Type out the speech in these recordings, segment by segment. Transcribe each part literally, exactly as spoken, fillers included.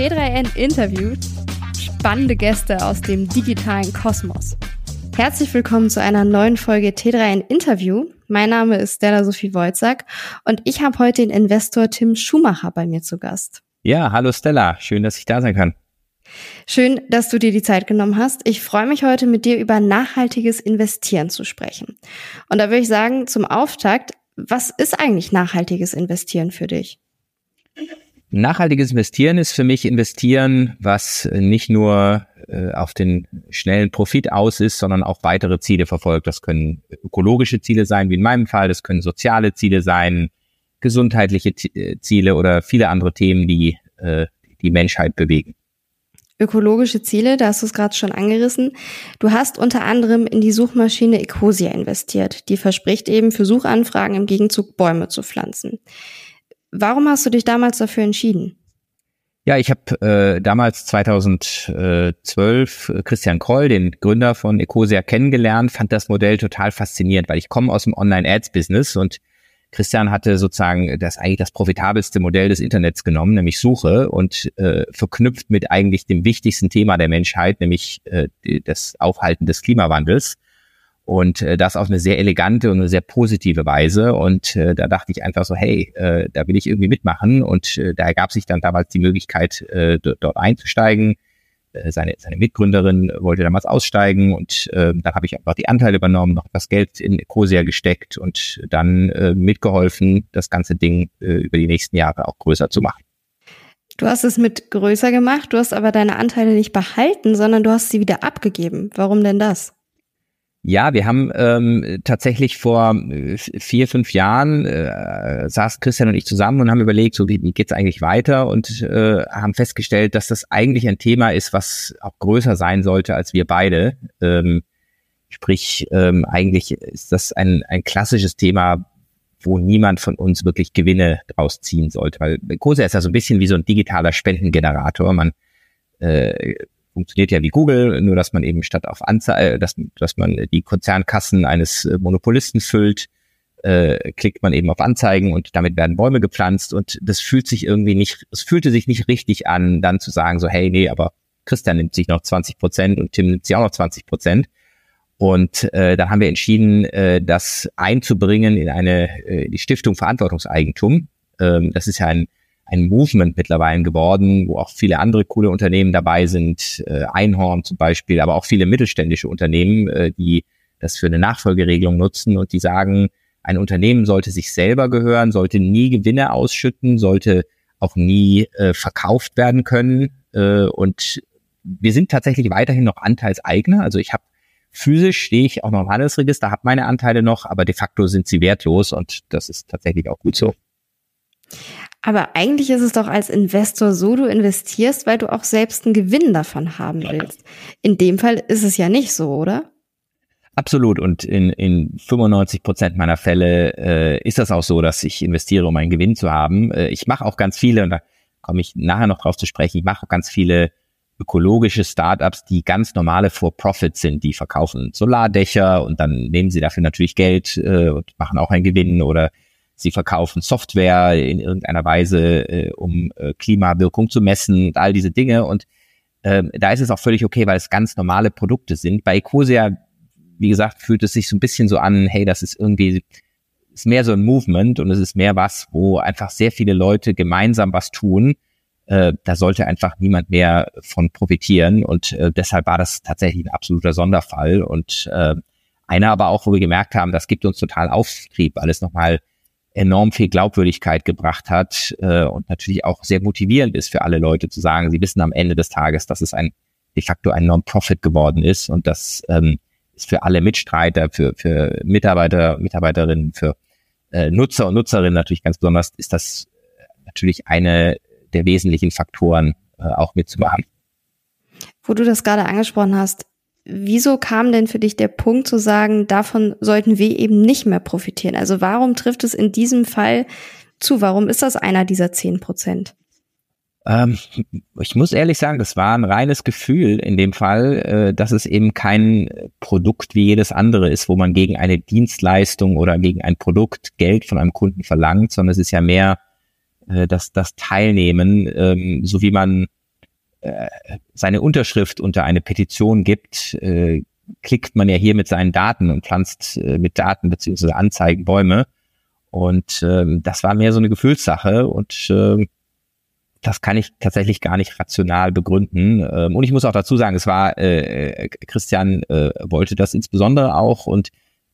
T drei N interviewt spannende Gäste aus dem digitalen Kosmos. Herzlich willkommen zu einer neuen Folge T drei N Interview. Mein Name ist Stella Sophie-Wolzack und ich habe heute den Investor Tim Schumacher bei mir zu Gast. Ja, hallo Stella. Schön, dass ich da sein kann. Schön, dass du dir die Zeit genommen hast. Ich freue mich heute mit dir über nachhaltiges Investieren zu sprechen. Und da würde ich sagen, zum Auftakt, was ist eigentlich nachhaltiges Investieren für dich? Nachhaltiges Investieren ist für mich Investieren, was nicht nur äh, auf den schnellen Profit aus ist, sondern auch weitere Ziele verfolgt. Das können ökologische Ziele sein, wie in meinem Fall. Das können soziale Ziele sein, gesundheitliche T- Ziele oder viele andere Themen, die äh, die Menschheit bewegen. Ökologische Ziele, da hast du es gerade schon angerissen. Du hast unter anderem in die Suchmaschine Ecosia investiert. Die verspricht eben für Suchanfragen im Gegenzug Bäume zu pflanzen. Warum hast du dich damals dafür entschieden? Ja, ich habe äh, damals zweitausendzwölf Christian Kroll, den Gründer von Ecosia, kennengelernt, fand das Modell total faszinierend, weil ich komme aus dem Online-Ads-Business und Christian hatte sozusagen das eigentlich das profitabelste Modell des Internets genommen, nämlich Suche, und äh, verknüpft mit eigentlich dem wichtigsten Thema der Menschheit, nämlich äh, das Aufhalten des Klimawandels. Und äh, das auf eine sehr elegante und eine sehr positive Weise. Und äh, da dachte ich einfach so, hey, äh, da will ich irgendwie mitmachen. Und äh, da ergab sich dann damals die Möglichkeit, äh, d- dort einzusteigen. Äh, seine, seine Mitgründerin wollte damals aussteigen. Und äh, dann habe ich einfach die Anteile übernommen, noch das Geld in Ecosia gesteckt und dann äh, mitgeholfen, das ganze Ding äh, über die nächsten Jahre auch größer zu machen. Du hast es mit größer gemacht, du hast aber deine Anteile nicht behalten, sondern du hast sie wieder abgegeben. Warum denn das? Ja, wir haben ähm, tatsächlich vor vier, fünf Jahren äh, saß Christian und ich zusammen und haben überlegt, so wie, wie geht's eigentlich weiter, und äh, haben festgestellt, dass das eigentlich ein Thema ist, was auch größer sein sollte als wir beide. Ähm, sprich, ähm, eigentlich ist das ein, ein klassisches Thema, wo niemand von uns wirklich Gewinne draus ziehen sollte. Weil Ecosia ist ja so ein bisschen wie so ein digitaler Spendengenerator. Man äh, funktioniert ja wie Google, nur dass man eben statt auf Anzahl, dass, dass man die Konzernkassen eines Monopolisten füllt, äh, klickt man eben auf Anzeigen und damit werden Bäume gepflanzt, und das fühlt sich irgendwie nicht, es fühlte sich nicht richtig an, dann zu sagen so, hey, nee, aber Christian nimmt sich noch zwanzig Prozent und Tim nimmt sich auch noch zwanzig Prozent. Und äh, da haben wir entschieden, äh, das einzubringen in eine äh, die Stiftung Verantwortungseigentum. Ähm, das ist ja ein ein Movement mittlerweile geworden, wo auch viele andere coole Unternehmen dabei sind, äh, Einhorn zum Beispiel, aber auch viele mittelständische Unternehmen, äh, die das für eine Nachfolgeregelung nutzen und die sagen, ein Unternehmen sollte sich selber gehören, sollte nie Gewinne ausschütten, sollte auch nie äh, verkauft werden können. Äh, und wir sind tatsächlich weiterhin noch Anteilseigner. Also ich habe physisch, stehe ich auch noch im Handelsregister, habe meine Anteile noch, aber de facto sind sie wertlos, und das ist tatsächlich auch gut so. Aber eigentlich ist es doch als Investor so, du investierst, weil du auch selbst einen Gewinn davon haben willst. In dem Fall ist es ja nicht so, oder? Absolut. Und in, in fünfundneunzig Prozent meiner Fälle äh, ist das auch so, dass ich investiere, um einen Gewinn zu haben. Äh, ich mache auch ganz viele, und da komme ich nachher noch drauf zu sprechen, ich mache auch ganz viele ökologische Startups, die ganz normale For-Profit sind. Die verkaufen Solardächer und dann nehmen sie dafür natürlich Geld äh, und machen auch einen Gewinn, oder sie verkaufen Software in irgendeiner Weise, äh, um äh, Klimawirkung zu messen und all diese Dinge. Und äh, da ist es auch völlig okay, weil es ganz normale Produkte sind. Bei Ecosia, wie gesagt, fühlt es sich so ein bisschen so an, hey, das ist irgendwie, ist mehr so ein Movement, und es ist mehr was, wo einfach sehr viele Leute gemeinsam was tun. Äh, da sollte einfach niemand mehr von profitieren. Und äh, deshalb war das tatsächlich ein absoluter Sonderfall. Und äh, einer aber auch, wo wir gemerkt haben, das gibt uns total Auftrieb, alles nochmal enorm viel Glaubwürdigkeit gebracht hat äh, und natürlich auch sehr motivierend ist für alle Leute zu sagen, sie wissen am Ende des Tages, dass es ein de facto ein Non-Profit geworden ist, und das ähm, ist für alle Mitstreiter, für für Mitarbeiter, Mitarbeiterinnen, für äh, Nutzer und Nutzerinnen natürlich ganz besonders, ist das natürlich eine der wesentlichen Faktoren äh, auch mitzumachen. Wo du das gerade angesprochen hast, wieso kam denn für dich der Punkt zu sagen, davon sollten wir eben nicht mehr profitieren? Also warum trifft es in diesem Fall zu? Warum ist das einer dieser zehn Prozent? Ähm, ich muss ehrlich sagen, das war ein reines Gefühl in dem Fall, äh, dass es eben kein Produkt wie jedes andere ist, wo man gegen eine Dienstleistung oder gegen ein Produkt Geld von einem Kunden verlangt, sondern es ist ja mehr äh, das, das Teilnehmen, ähm, so wie man äh, seine Unterschrift unter eine Petition gibt, äh, klickt man ja hier mit seinen Daten und pflanzt äh, mit Daten beziehungsweise Anzeigen Bäume. Und äh, das war mehr so eine Gefühlssache und äh, das kann ich tatsächlich gar nicht rational begründen. Ähm, und ich muss auch dazu sagen, es war, äh, Christian äh, wollte das insbesondere auch und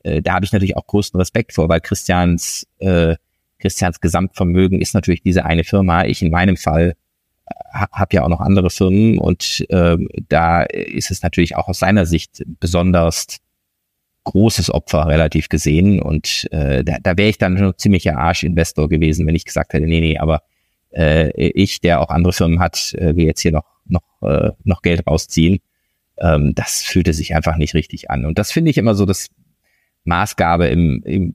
äh, da habe ich natürlich auch größten Respekt vor, weil Christians äh, Christians Gesamtvermögen ist natürlich diese eine Firma. Ich in meinem Fall ha, habe ja auch noch andere Firmen und äh, da ist es natürlich auch aus seiner Sicht besonders großes Opfer relativ gesehen und äh, da, da wäre ich dann schon ziemlicher Arschinvestor gewesen, wenn ich gesagt hätte, nee, nee, aber äh, ich, der auch andere Firmen hat, äh, will jetzt hier noch noch äh, noch Geld rausziehen. Ähm, das fühlte sich einfach nicht richtig an und das finde ich immer so das Maßgabe im, im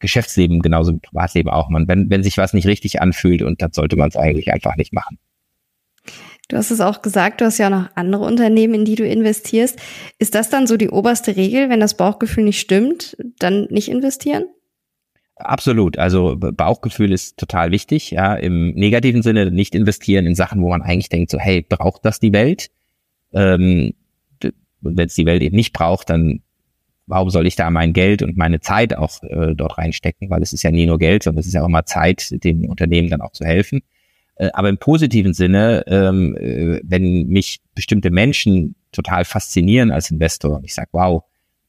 Geschäftsleben genauso im Privatleben auch. Man, wenn, wenn sich was nicht richtig anfühlt, und dann sollte man es eigentlich einfach nicht machen. Du hast es auch gesagt, du hast ja auch noch andere Unternehmen, in die du investierst. Ist das dann so die oberste Regel, wenn das Bauchgefühl nicht stimmt, dann nicht investieren? Absolut. Also Bauchgefühl ist total wichtig. Ja, im negativen Sinne nicht investieren in Sachen, wo man eigentlich denkt, so hey, braucht das die Welt? Ähm, und wenn es die Welt eben nicht braucht, dann warum soll ich da mein Geld und meine Zeit auch äh, dort reinstecken? Weil es ist ja nie nur Geld, sondern es ist ja auch immer Zeit, den Unternehmen dann auch zu helfen. Äh, aber im positiven Sinne, ähm, äh, wenn mich bestimmte Menschen total faszinieren als Investor und ich sage, wow,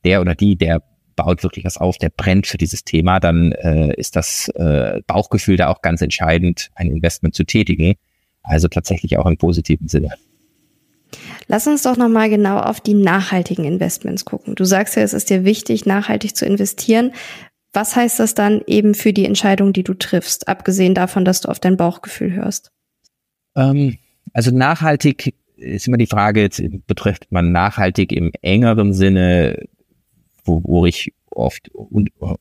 der oder die, der baut wirklich was auf, der brennt für dieses Thema, dann äh, ist das äh, Bauchgefühl da auch ganz entscheidend, ein Investment zu tätigen. Also tatsächlich auch im positiven Sinne. Lass uns doch nochmal genau auf die nachhaltigen Investments gucken. Du sagst ja, es ist dir wichtig, nachhaltig zu investieren. Was heißt das dann eben für die Entscheidung, die du triffst, abgesehen davon, dass du auf dein Bauchgefühl hörst? Ähm, also nachhaltig ist immer die Frage, jetzt betrifft man nachhaltig im engeren Sinne, wo, wo ich oft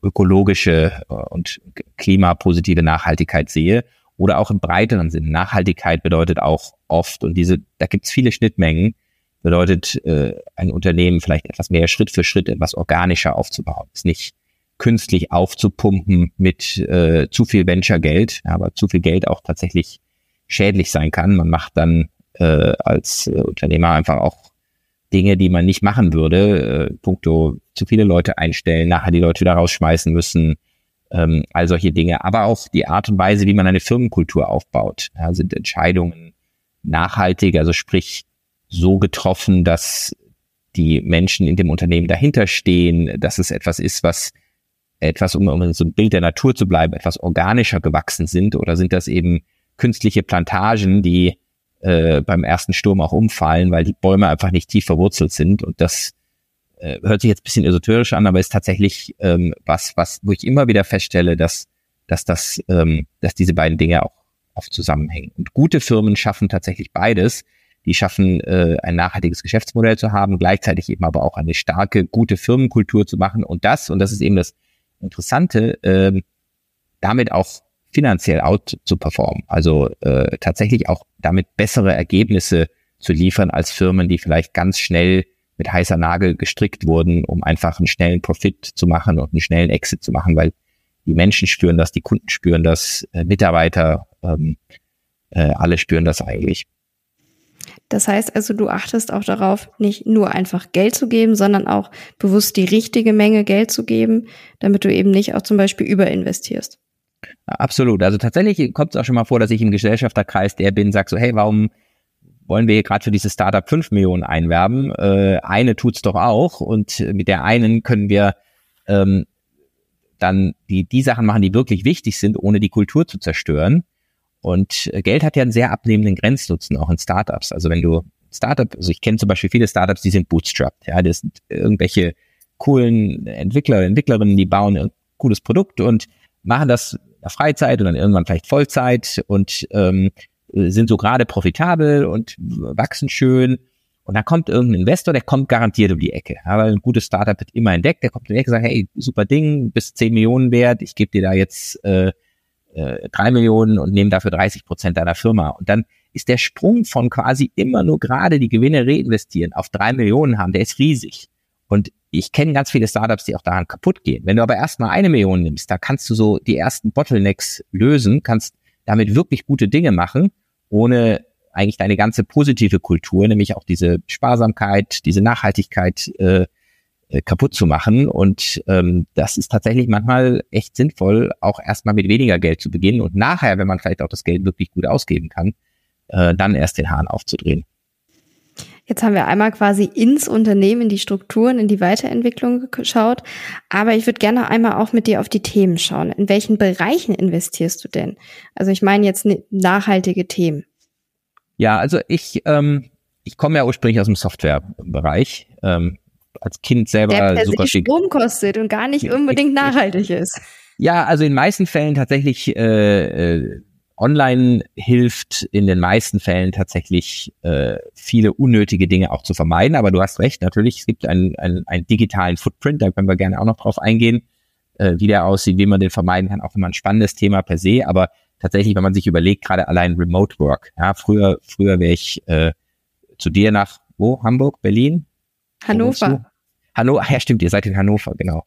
ökologische und klimapositive Nachhaltigkeit sehe. Oder auch im breiteren Sinn. Nachhaltigkeit bedeutet auch oft, und diese, da gibt es viele Schnittmengen, bedeutet äh, ein Unternehmen vielleicht etwas mehr Schritt für Schritt, etwas organischer aufzubauen. Ist nicht künstlich aufzupumpen mit äh, zu viel Venture-Geld, aber zu viel Geld auch tatsächlich schädlich sein kann. Man macht dann äh, als äh, Unternehmer einfach auch Dinge, die man nicht machen würde, äh, punkto zu viele Leute einstellen, nachher die Leute wieder rausschmeißen müssen, all solche Dinge, aber auch die Art und Weise, wie man eine Firmenkultur aufbaut, ja, sind Entscheidungen nachhaltig, also sprich so getroffen, dass die Menschen in dem Unternehmen dahinter stehen, dass es etwas ist, was etwas, um, um so ein Bild der Natur zu bleiben, etwas organischer gewachsen sind, oder sind das eben künstliche Plantagen, die äh, beim ersten Sturm auch umfallen, weil die Bäume einfach nicht tief verwurzelt sind, und das hört sich jetzt ein bisschen esoterisch an, aber ist tatsächlich ähm, was, was, wo ich immer wieder feststelle, dass, dass das, ähm, dass diese beiden Dinge auch oft zusammenhängen. Und gute Firmen schaffen tatsächlich beides. Die schaffen, äh, ein nachhaltiges Geschäftsmodell zu haben, gleichzeitig eben aber auch eine starke, gute Firmenkultur zu machen, und das, und das ist eben das Interessante, ähm, damit auch finanziell out zu performen. Also äh, tatsächlich auch damit bessere Ergebnisse zu liefern als Firmen, die vielleicht ganz schnell mit heißer Nadel gestrickt wurden, um einfach einen schnellen Profit zu machen und einen schnellen Exit zu machen, weil die Menschen spüren das, die Kunden spüren das, äh, Mitarbeiter, ähm, äh, alle spüren das eigentlich. Das heißt also, du achtest auch darauf, nicht nur einfach Geld zu geben, sondern auch bewusst die richtige Menge Geld zu geben, damit du eben nicht auch zum Beispiel überinvestierst. Absolut. Also tatsächlich kommt es auch schon mal vor, dass ich im Gesellschafterkreis der bin, sag so, hey, warum wollen wir hier gerade für dieses Startup fünf Millionen einwerben? Äh, eine tut's doch auch, und mit der einen können wir ähm, dann die die Sachen machen, die wirklich wichtig sind, ohne die Kultur zu zerstören. Und Geld hat ja einen sehr abnehmenden Grenznutzen, auch in Startups. Also wenn du Startup, also ich kenne zum Beispiel viele Startups, die sind bootstrapped. Ja, das sind irgendwelche coolen Entwickler, Entwicklerinnen, die bauen ein cooles Produkt und machen das in der Freizeit und dann irgendwann vielleicht Vollzeit und ähm, sind so gerade profitabel und wachsen schön, und dann kommt irgendein Investor, der kommt garantiert um die Ecke, aber ein gutes Startup wird immer entdeckt, der kommt um die Ecke und sagt, hey, super Ding, bis zehn Millionen wert, ich gebe dir da jetzt äh, äh, drei Millionen und nehme dafür dreißig Prozent deiner Firma, und dann ist der Sprung von quasi immer nur gerade die Gewinne reinvestieren auf drei Millionen haben, der ist riesig, und ich kenne ganz viele Startups, die auch daran kaputt gehen. Wenn du aber erstmal eine Million nimmst, da kannst du so die ersten Bottlenecks lösen, kannst damit wirklich gute Dinge machen, ohne eigentlich deine ganze positive Kultur, nämlich auch diese Sparsamkeit, diese Nachhaltigkeit äh, kaputt zu machen. Und ähm, das ist tatsächlich manchmal echt sinnvoll, auch erstmal mit weniger Geld zu beginnen und nachher, wenn man vielleicht auch das Geld wirklich gut ausgeben kann, äh, dann erst den Hahn aufzudrehen. Jetzt haben wir einmal quasi ins Unternehmen, in die Strukturen, in die Weiterentwicklung geschaut. Aber ich würde gerne einmal auch mit dir auf die Themen schauen. In welchen Bereichen investierst du denn? Also ich meine jetzt nachhaltige Themen. Ja, also ich ähm, ich komme ja ursprünglich aus dem Softwarebereich. Ähm, als Kind selber der per super se viel Strom kostet und gar nicht unbedingt nachhaltig ist. Ja, also in meisten Fällen tatsächlich äh, äh, online hilft in den meisten Fällen tatsächlich äh, viele unnötige Dinge auch zu vermeiden. Aber du hast recht, natürlich, es gibt einen, einen, einen digitalen Footprint, da können wir gerne auch noch drauf eingehen, äh, wie der aussieht, wie man den vermeiden kann, auch immer ein spannendes Thema per se. Aber tatsächlich, wenn man sich überlegt, gerade allein Remote Work. Ja, früher früher wäre ich äh, zu dir nach, wo? Hamburg, Berlin? Hannover. Hannover, ja stimmt, ihr seid in Hannover, genau.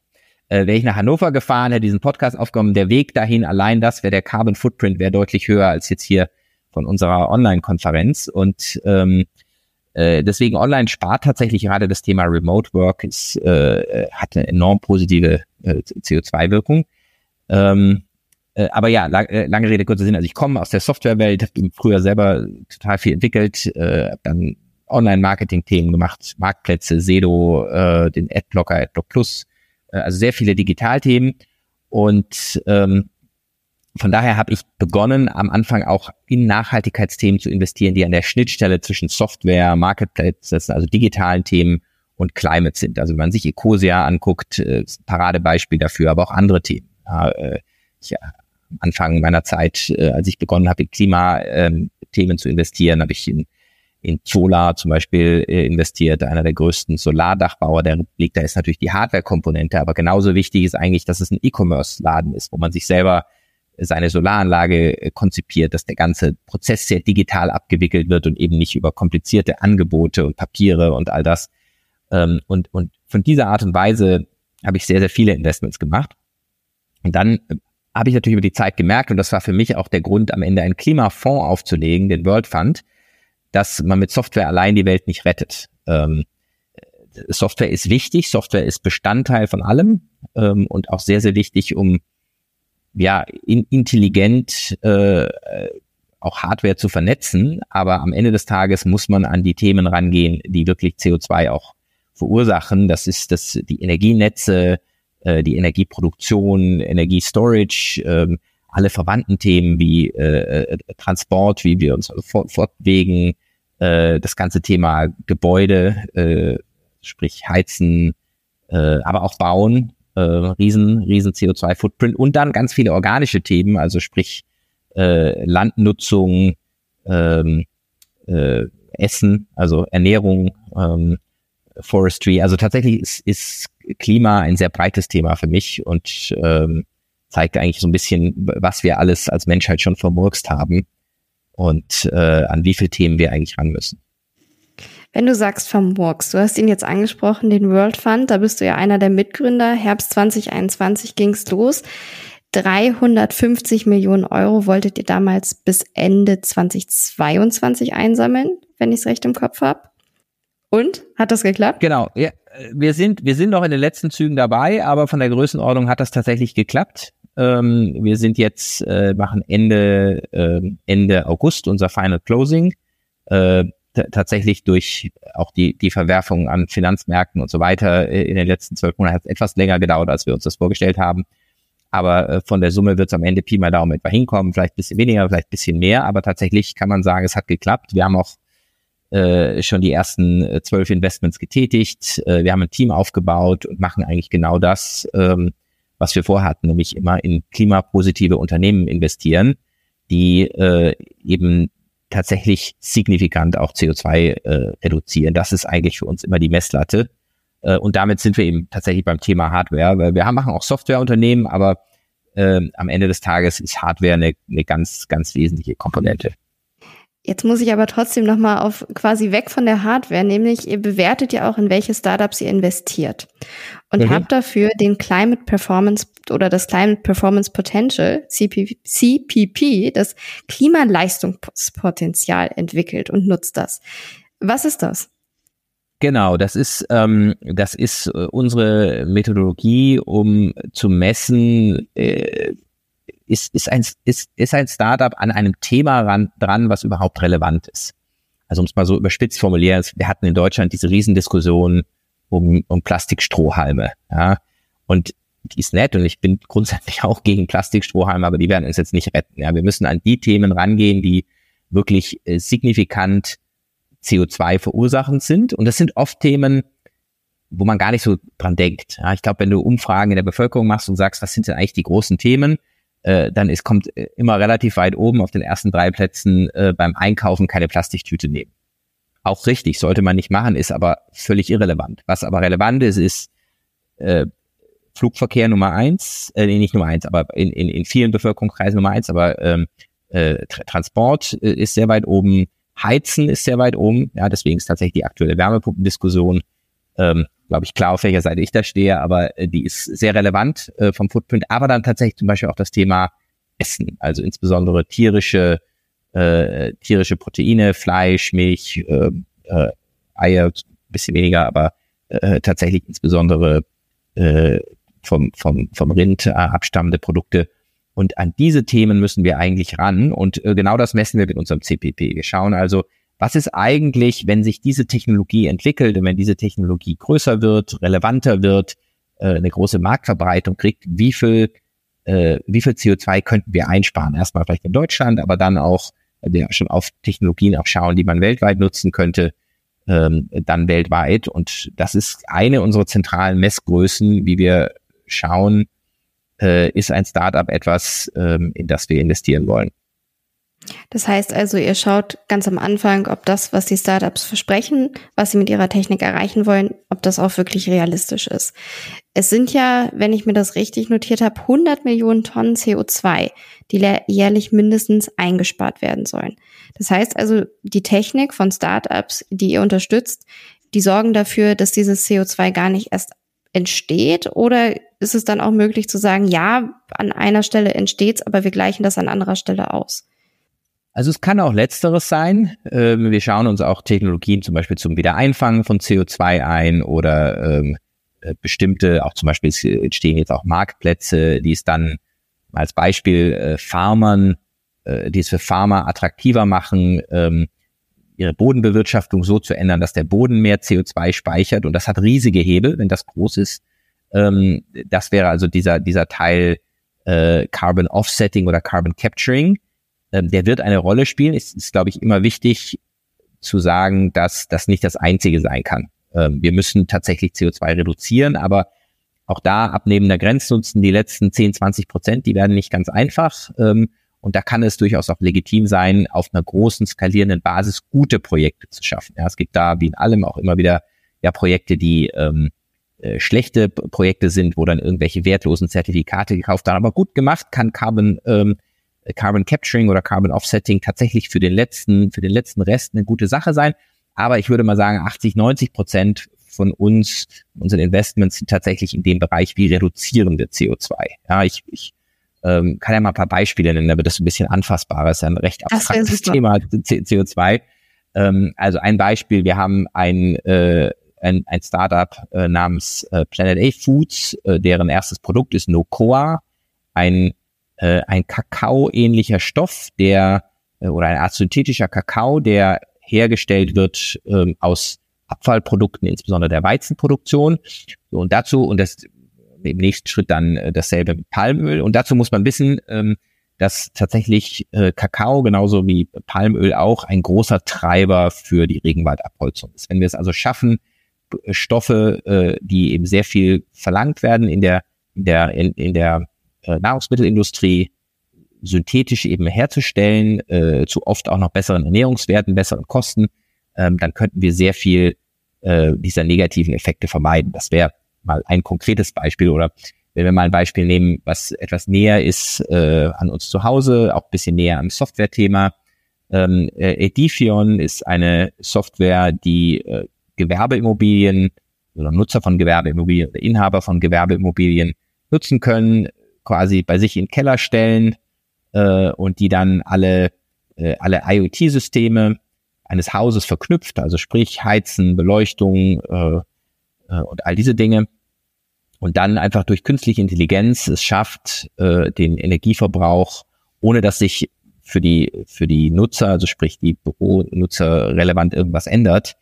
Äh, wäre ich nach Hannover gefahren, hätte diesen Podcast aufgenommen, der Weg dahin, allein das wäre der Carbon Footprint, wäre deutlich höher als jetzt hier von unserer Online-Konferenz. Und ähm, äh, deswegen online spart tatsächlich gerade das Thema Remote Work, ist, äh, hat eine enorm positive äh, C O zwei Wirkung. Ähm, äh, aber ja, lang, äh, lange Rede, kurzer Sinn. Also ich komme aus der Softwarewelt, habe früher selber total viel entwickelt, äh, habe dann Online-Marketing-Themen gemacht, Marktplätze, Sedo, äh, den Adblocker, Adblock Plus, äh, also sehr viele Digitalthemen. Und ähm, von daher habe ich begonnen, am Anfang auch in Nachhaltigkeitsthemen zu investieren, die an der Schnittstelle zwischen Software, Marktplätzen, also digitalen Themen und Climate sind. Also wenn man sich Ecosia anguckt, äh, ist ein Paradebeispiel dafür, aber auch andere Themen. Ja, äh, ich, ja, am Anfang meiner Zeit, äh, als ich begonnen habe, in Klimathemen ähm, zu investieren, habe ich in in Zolar zum Beispiel investiert, einer der größten Solardachbauer der Republik. Da ist natürlich die Hardware-Komponente, aber genauso wichtig ist eigentlich, dass es ein E-Commerce-Laden ist, wo man sich selber seine Solaranlage konzipiert, dass der ganze Prozess sehr digital abgewickelt wird und eben nicht über komplizierte Angebote und Papiere und all das. Und, und von dieser Art und Weise habe ich sehr, sehr viele Investments gemacht. Und dann habe ich natürlich über die Zeit gemerkt, und das war für mich auch der Grund, am Ende einen Klimafonds aufzulegen, den World Fund, dass man mit Software allein die Welt nicht rettet. Ähm, Software ist wichtig, Software ist Bestandteil von allem ähm, und auch sehr, sehr wichtig, um ja in, intelligent äh, auch Hardware zu vernetzen. Aber am Ende des Tages muss man an die Themen rangehen, die wirklich C O zwei auch verursachen. Das ist das die Energienetze, äh, die Energieproduktion, Energiestorage, äh, alle verwandten Themen wie äh, Transport, wie wir uns fort, fortbewegen, äh, das ganze Thema Gebäude, äh, sprich Heizen, äh, aber auch Bauen, äh, riesen, riesen C O zwei Footprint und dann ganz viele organische Themen, also sprich äh, Landnutzung, ähm, äh, Essen, also Ernährung, ähm, Forestry. Also tatsächlich ist, ist Klima ein sehr breites Thema für mich und ähm, zeigt eigentlich so ein bisschen, was wir alles als Menschheit schon vermurkst haben und äh, an wie viele Themen wir eigentlich ran müssen. Wenn du sagst vermurkst, du hast ihn jetzt angesprochen, den World Fund, da bist du ja einer der Mitgründer. Herbst zwanzig einundzwanzig ging es los. dreihundertfünfzig Millionen Euro wolltet ihr damals bis Ende zweitausendzweiundzwanzig einsammeln, wenn ich es recht im Kopf habe. Und? Hat das geklappt? Genau, ja, wir sind wir sind noch in den letzten Zügen dabei, aber von der Größenordnung hat das tatsächlich geklappt. Ähm, wir sind jetzt, äh, machen Ende äh, Ende August unser Final Closing. Äh, t- tatsächlich durch auch die die Verwerfung an Finanzmärkten und so weiter äh, in den letzten zwölf Monaten hat es etwas länger gedauert, als wir uns das vorgestellt haben. Aber äh, von der Summe wird es am Ende Pi mal Daumen etwa hinkommen, vielleicht ein bisschen weniger, vielleicht ein bisschen mehr. Aber tatsächlich kann man sagen, es hat geklappt. Wir haben auch Äh, schon die ersten äh, zwölf Investments getätigt. Äh, wir haben ein Team aufgebaut und machen eigentlich genau das, ähm, was wir vorhatten, nämlich immer in klimapositive Unternehmen investieren, die äh, eben tatsächlich signifikant auch C O zwei äh, reduzieren. Das ist eigentlich für uns immer die Messlatte. Äh, und damit sind wir eben tatsächlich beim Thema Hardware, weil wir haben, machen auch Softwareunternehmen, aber äh, am Ende des Tages ist Hardware eine, eine ganz, ganz wesentliche Komponente. Jetzt muss ich aber trotzdem nochmal auf quasi weg von der Hardware, nämlich ihr bewertet ja auch, in welche Startups ihr investiert und mhm. habt dafür den Climate Performance oder das Climate Performance Potential, C P P, das Klimaleistungspotenzial entwickelt und nutzt das. Was ist das? Genau, das ist ähm, das ist unsere Methodologie, um zu messen, äh, ist ist ein ist ist ein Startup an einem Thema ran, dran, was überhaupt relevant ist. Also um es mal so überspitzt formulieren: Wir hatten in Deutschland diese Riesendiskussion um um Plastikstrohhalme, ja, und die ist nett und ich bin grundsätzlich auch gegen Plastikstrohhalme, aber die werden uns jetzt nicht retten. Ja, wir müssen an die Themen rangehen, die wirklich äh, signifikant C O zwei verursachend sind. Und das sind oft Themen, wo man gar nicht so dran denkt. Ja, ich glaube, wenn du Umfragen in der Bevölkerung machst und sagst, was sind denn eigentlich die großen Themen, äh, dann ist, kommt immer relativ weit oben auf den ersten drei Plätzen äh, beim Einkaufen keine Plastiktüte nehmen. Auch richtig, sollte man nicht machen, ist aber völlig irrelevant. Was aber relevant ist, ist äh, Flugverkehr Nummer eins, äh, nicht Nummer eins, aber in, in, in vielen Bevölkerungskreisen Nummer eins, aber ähm, äh, Transport äh, ist sehr weit oben. Heizen ist sehr weit oben, ja, deswegen ist tatsächlich die aktuelle Wärmepumpendiskussion, ähm, glaube ich, klar, auf welcher Seite ich da stehe, aber äh, die ist sehr relevant äh, vom Footprint, aber dann tatsächlich zum Beispiel auch das Thema Essen, also insbesondere tierische äh, tierische Proteine, Fleisch, Milch, äh, äh, Eier, ein bisschen weniger, aber äh, tatsächlich insbesondere äh, vom vom vom Rind äh, abstammende Produkte. Und an diese Themen müssen wir eigentlich ran und äh, genau das messen wir mit unserem C P P. Wir schauen also, was ist eigentlich, wenn sich diese Technologie entwickelt und wenn diese Technologie größer wird, relevanter wird, äh, eine große Marktverbreitung kriegt, wie viel äh, wie viel C O zwei könnten wir einsparen? Erstmal vielleicht in Deutschland, aber dann auch äh, schon auf Technologien auch schauen, die man weltweit nutzen könnte, ähm, dann weltweit. Und das ist eine unserer zentralen Messgrößen, wie wir schauen, ist ein Startup etwas, in das wir investieren wollen. Das heißt also, ihr schaut ganz am Anfang, ob das, was die Startups versprechen, was sie mit ihrer Technik erreichen wollen, ob das auch wirklich realistisch ist. Es sind ja, wenn ich mir das richtig notiert habe, hundert Millionen Tonnen C O zwei, die jährlich mindestens eingespart werden sollen. Das heißt also, die Technik von Startups, die ihr unterstützt, die sorgen dafür, dass dieses C O zwei gar nicht erst entsteht, oder ist es dann auch möglich zu sagen, ja, an einer Stelle entsteht es, aber wir gleichen das an anderer Stelle aus? Also es kann auch Letzteres sein. Ähm, wir schauen uns auch Technologien zum Beispiel zum Wiedereinfangen von C O zwei ein oder ähm, bestimmte, auch zum Beispiel entstehen jetzt auch Marktplätze, die es dann als Beispiel äh, Farmern, äh, die es für Farmer attraktiver machen, ähm, ihre Bodenbewirtschaftung so zu ändern, dass der Boden mehr C O zwei speichert, und das hat riesige Hebel, wenn das groß ist. Ähm, das wäre also dieser dieser Teil äh, Carbon Offsetting oder Carbon Capturing. Ähm, der wird eine Rolle spielen. Es ist, ist glaube ich, immer wichtig zu sagen, dass das nicht das Einzige sein kann. Ähm, wir müssen tatsächlich C O zwei reduzieren, aber auch da abnehmender Grenznutzen, die letzten zehn, zwanzig Prozent, die werden nicht ganz einfach. Ähm, Und da kann es durchaus auch legitim sein, auf einer großen, skalierenden Basis gute Projekte zu schaffen. Ja, es gibt da, wie in allem, auch immer wieder ja Projekte, die ähm, äh, schlechte Projekte sind, wo dann irgendwelche wertlosen Zertifikate gekauft werden. Aber gut gemacht kann Carbon ähm, Carbon Capturing oder Carbon Offsetting tatsächlich für den letzten für den letzten Rest eine gute Sache sein. Aber ich würde mal sagen, achtzig, neunzig Prozent von uns, unseren Investments, sind tatsächlich in dem Bereich, wie reduzieren wir C O zwei. Ja, ich, ich kann ja mal ein paar Beispiele nennen, damit das ein bisschen anfassbarer ist. Ein recht abstraktes Thema C O zwei. Also ein Beispiel: Wir haben ein ein, ein Startup namens Planet A Foods, deren erstes Produkt ist NoCoA, ein ein Kakao-ähnlicher Stoff, der oder eine Art synthetischer Kakao, der hergestellt wird aus Abfallprodukten, insbesondere der Weizenproduktion. Und dazu und das im nächsten Schritt dann äh, dasselbe mit Palmöl. Und dazu muss man wissen, ähm, dass tatsächlich äh, Kakao genauso wie Palmöl auch ein großer Treiber für die Regenwaldabholzung ist. Wenn wir es also schaffen, B- Stoffe, äh, die eben sehr viel verlangt werden in der in der in, in der äh, Nahrungsmittelindustrie, synthetisch eben herzustellen, äh, zu oft auch noch besseren Ernährungswerten, besseren Kosten, äh, dann könnten wir sehr viel äh, dieser negativen Effekte vermeiden. Das wäre mal ein konkretes Beispiel, oder wenn wir mal ein Beispiel nehmen, was etwas näher ist äh, an uns zu Hause, auch ein bisschen näher am Software-Thema. Ähm, Edifion ist eine Software, die äh, Gewerbeimmobilien oder Nutzer von Gewerbeimmobilien oder Inhaber von Gewerbeimmobilien nutzen können, quasi bei sich in den Keller stellen äh, und die dann alle, äh, alle IoT-Systeme eines Hauses verknüpft, also sprich Heizen, Beleuchtung äh, äh, und all diese Dinge. Und dann einfach durch künstliche Intelligenz es schafft, äh, den Energieverbrauch, ohne dass sich für die für die Nutzer, also sprich die Büronutzer relevant irgendwas ändert,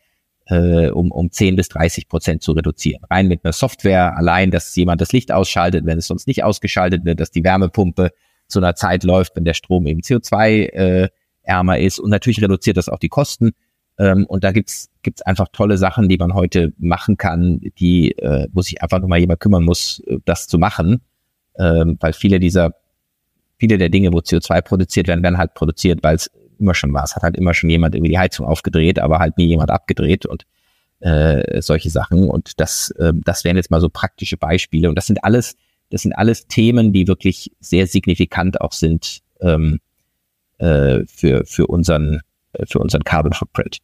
äh, um um zehn bis dreißig Prozent zu reduzieren. Rein mit einer Software, allein, dass jemand das Licht ausschaltet, wenn es sonst nicht ausgeschaltet wird, dass die Wärmepumpe zu einer Zeit läuft, wenn der Strom eben C O zwei ärmer ist. Und natürlich reduziert das auch die Kosten. Ähm, und da gibt's gibt's einfach tolle Sachen, die man heute machen kann, die äh, wo sich einfach nur mal jemand kümmern muss, das zu machen, ähm, weil viele dieser viele der Dinge, wo C O zwei produziert werden, werden halt produziert, weil es immer schon war. Es hat halt immer schon jemand irgendwie die Heizung aufgedreht, aber halt nie jemand abgedreht und äh, solche Sachen. Und das äh, das wären jetzt mal so praktische Beispiele. Und das sind alles das sind alles Themen, die wirklich sehr signifikant auch sind ähm, äh, für für unseren für unseren Carbon Footprint.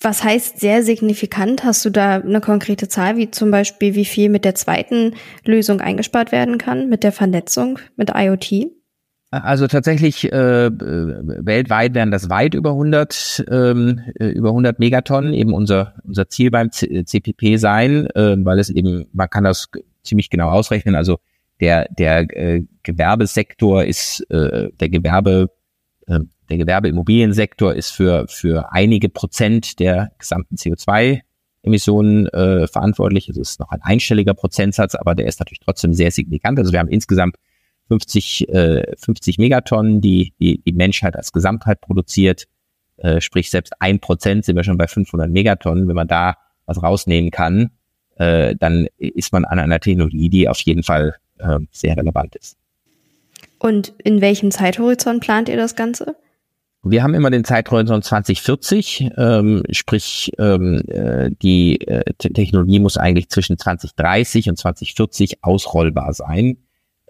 Was heißt sehr signifikant? Hast du da eine konkrete Zahl, wie zum Beispiel, wie viel mit der zweiten Lösung eingespart werden kann, mit der Vernetzung, mit IoT? Also tatsächlich äh, weltweit wären das weit über hundert, äh, über hundert Megatonnen, eben unser unser Ziel beim C P P sein, äh, weil es eben, man kann das ziemlich genau ausrechnen, also der der äh, Gewerbesektor ist, äh, der Gewerbe äh, Der Gewerbeimmobiliensektor ist für für einige Prozent der gesamten C O zwei Emissionen äh, verantwortlich. Also es ist noch ein einstelliger Prozentsatz, aber der ist natürlich trotzdem sehr signifikant. Also wir haben insgesamt fünfzig Megatonnen, die, die die Menschheit als Gesamtheit produziert. Äh, sprich, selbst ein Prozent sind wir schon bei fünfhundert Megatonnen. Wenn man da was rausnehmen kann, äh, dann ist man an einer Technologie, die auf jeden Fall äh, sehr relevant ist. Und in welchem Zeithorizont plant ihr das Ganze? Wir haben immer den Zeithorizont zwanzig vierzig, ähm, sprich ähm, die äh, Technologie muss eigentlich zwischen zwanzig dreißig und zwanzig vierzig ausrollbar sein.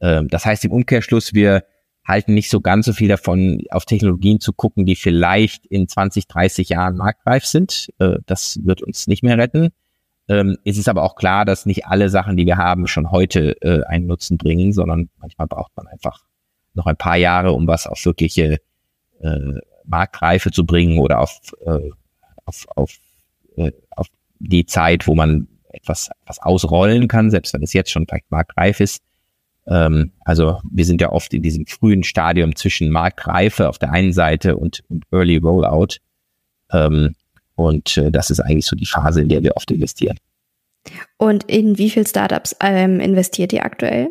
Ähm, das heißt im Umkehrschluss, wir halten nicht so ganz so viel davon, auf Technologien zu gucken, die vielleicht in zwanzig, dreißig Jahren marktreif sind. Äh, das wird uns nicht mehr retten. Ähm, es ist aber auch klar, dass nicht alle Sachen, die wir haben, schon heute äh, einen Nutzen bringen, sondern manchmal braucht man einfach noch ein paar Jahre, um was auf wirkliche Äh, Marktreife zu bringen oder auf äh, auf auf, äh, auf die Zeit, wo man etwas etwas ausrollen kann, selbst wenn es jetzt schon vielleicht marktreif ist. Ähm, also wir sind ja oft in diesem frühen Stadium zwischen Marktreife auf der einen Seite und, und Early Rollout. Ähm, und äh, das ist eigentlich so die Phase, in der wir oft investieren. Und in wie viel Startups ähm, investiert ihr aktuell?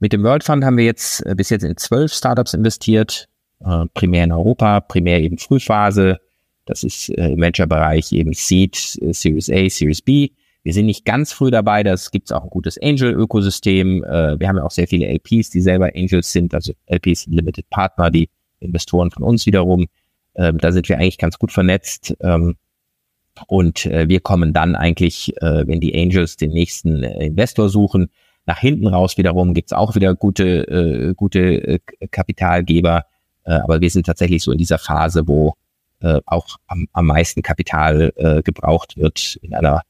Mit dem World Fund haben wir jetzt äh, bis jetzt in zwölf Startups investiert. Äh, primär in Europa, primär eben Frühphase, das ist äh, im Venture-Bereich eben Seed, äh, Series A, Series B. Wir sind nicht ganz früh dabei, da gibt es auch ein gutes Angel-Ökosystem. Äh, wir haben ja auch sehr viele L Ps, die selber Angels sind, also L Ps sind Limited Partner, die Investoren von uns wiederum. Äh, da sind wir eigentlich ganz gut vernetzt ähm, und äh, wir kommen dann eigentlich, äh, wenn die Angels den nächsten äh, Investor suchen, nach hinten raus wiederum gibt es auch wieder gute, äh, gute äh, Kapitalgeber. Aber wir sind tatsächlich so in dieser Phase, wo äh, auch am, am meisten Kapital äh, gebraucht wird in einer,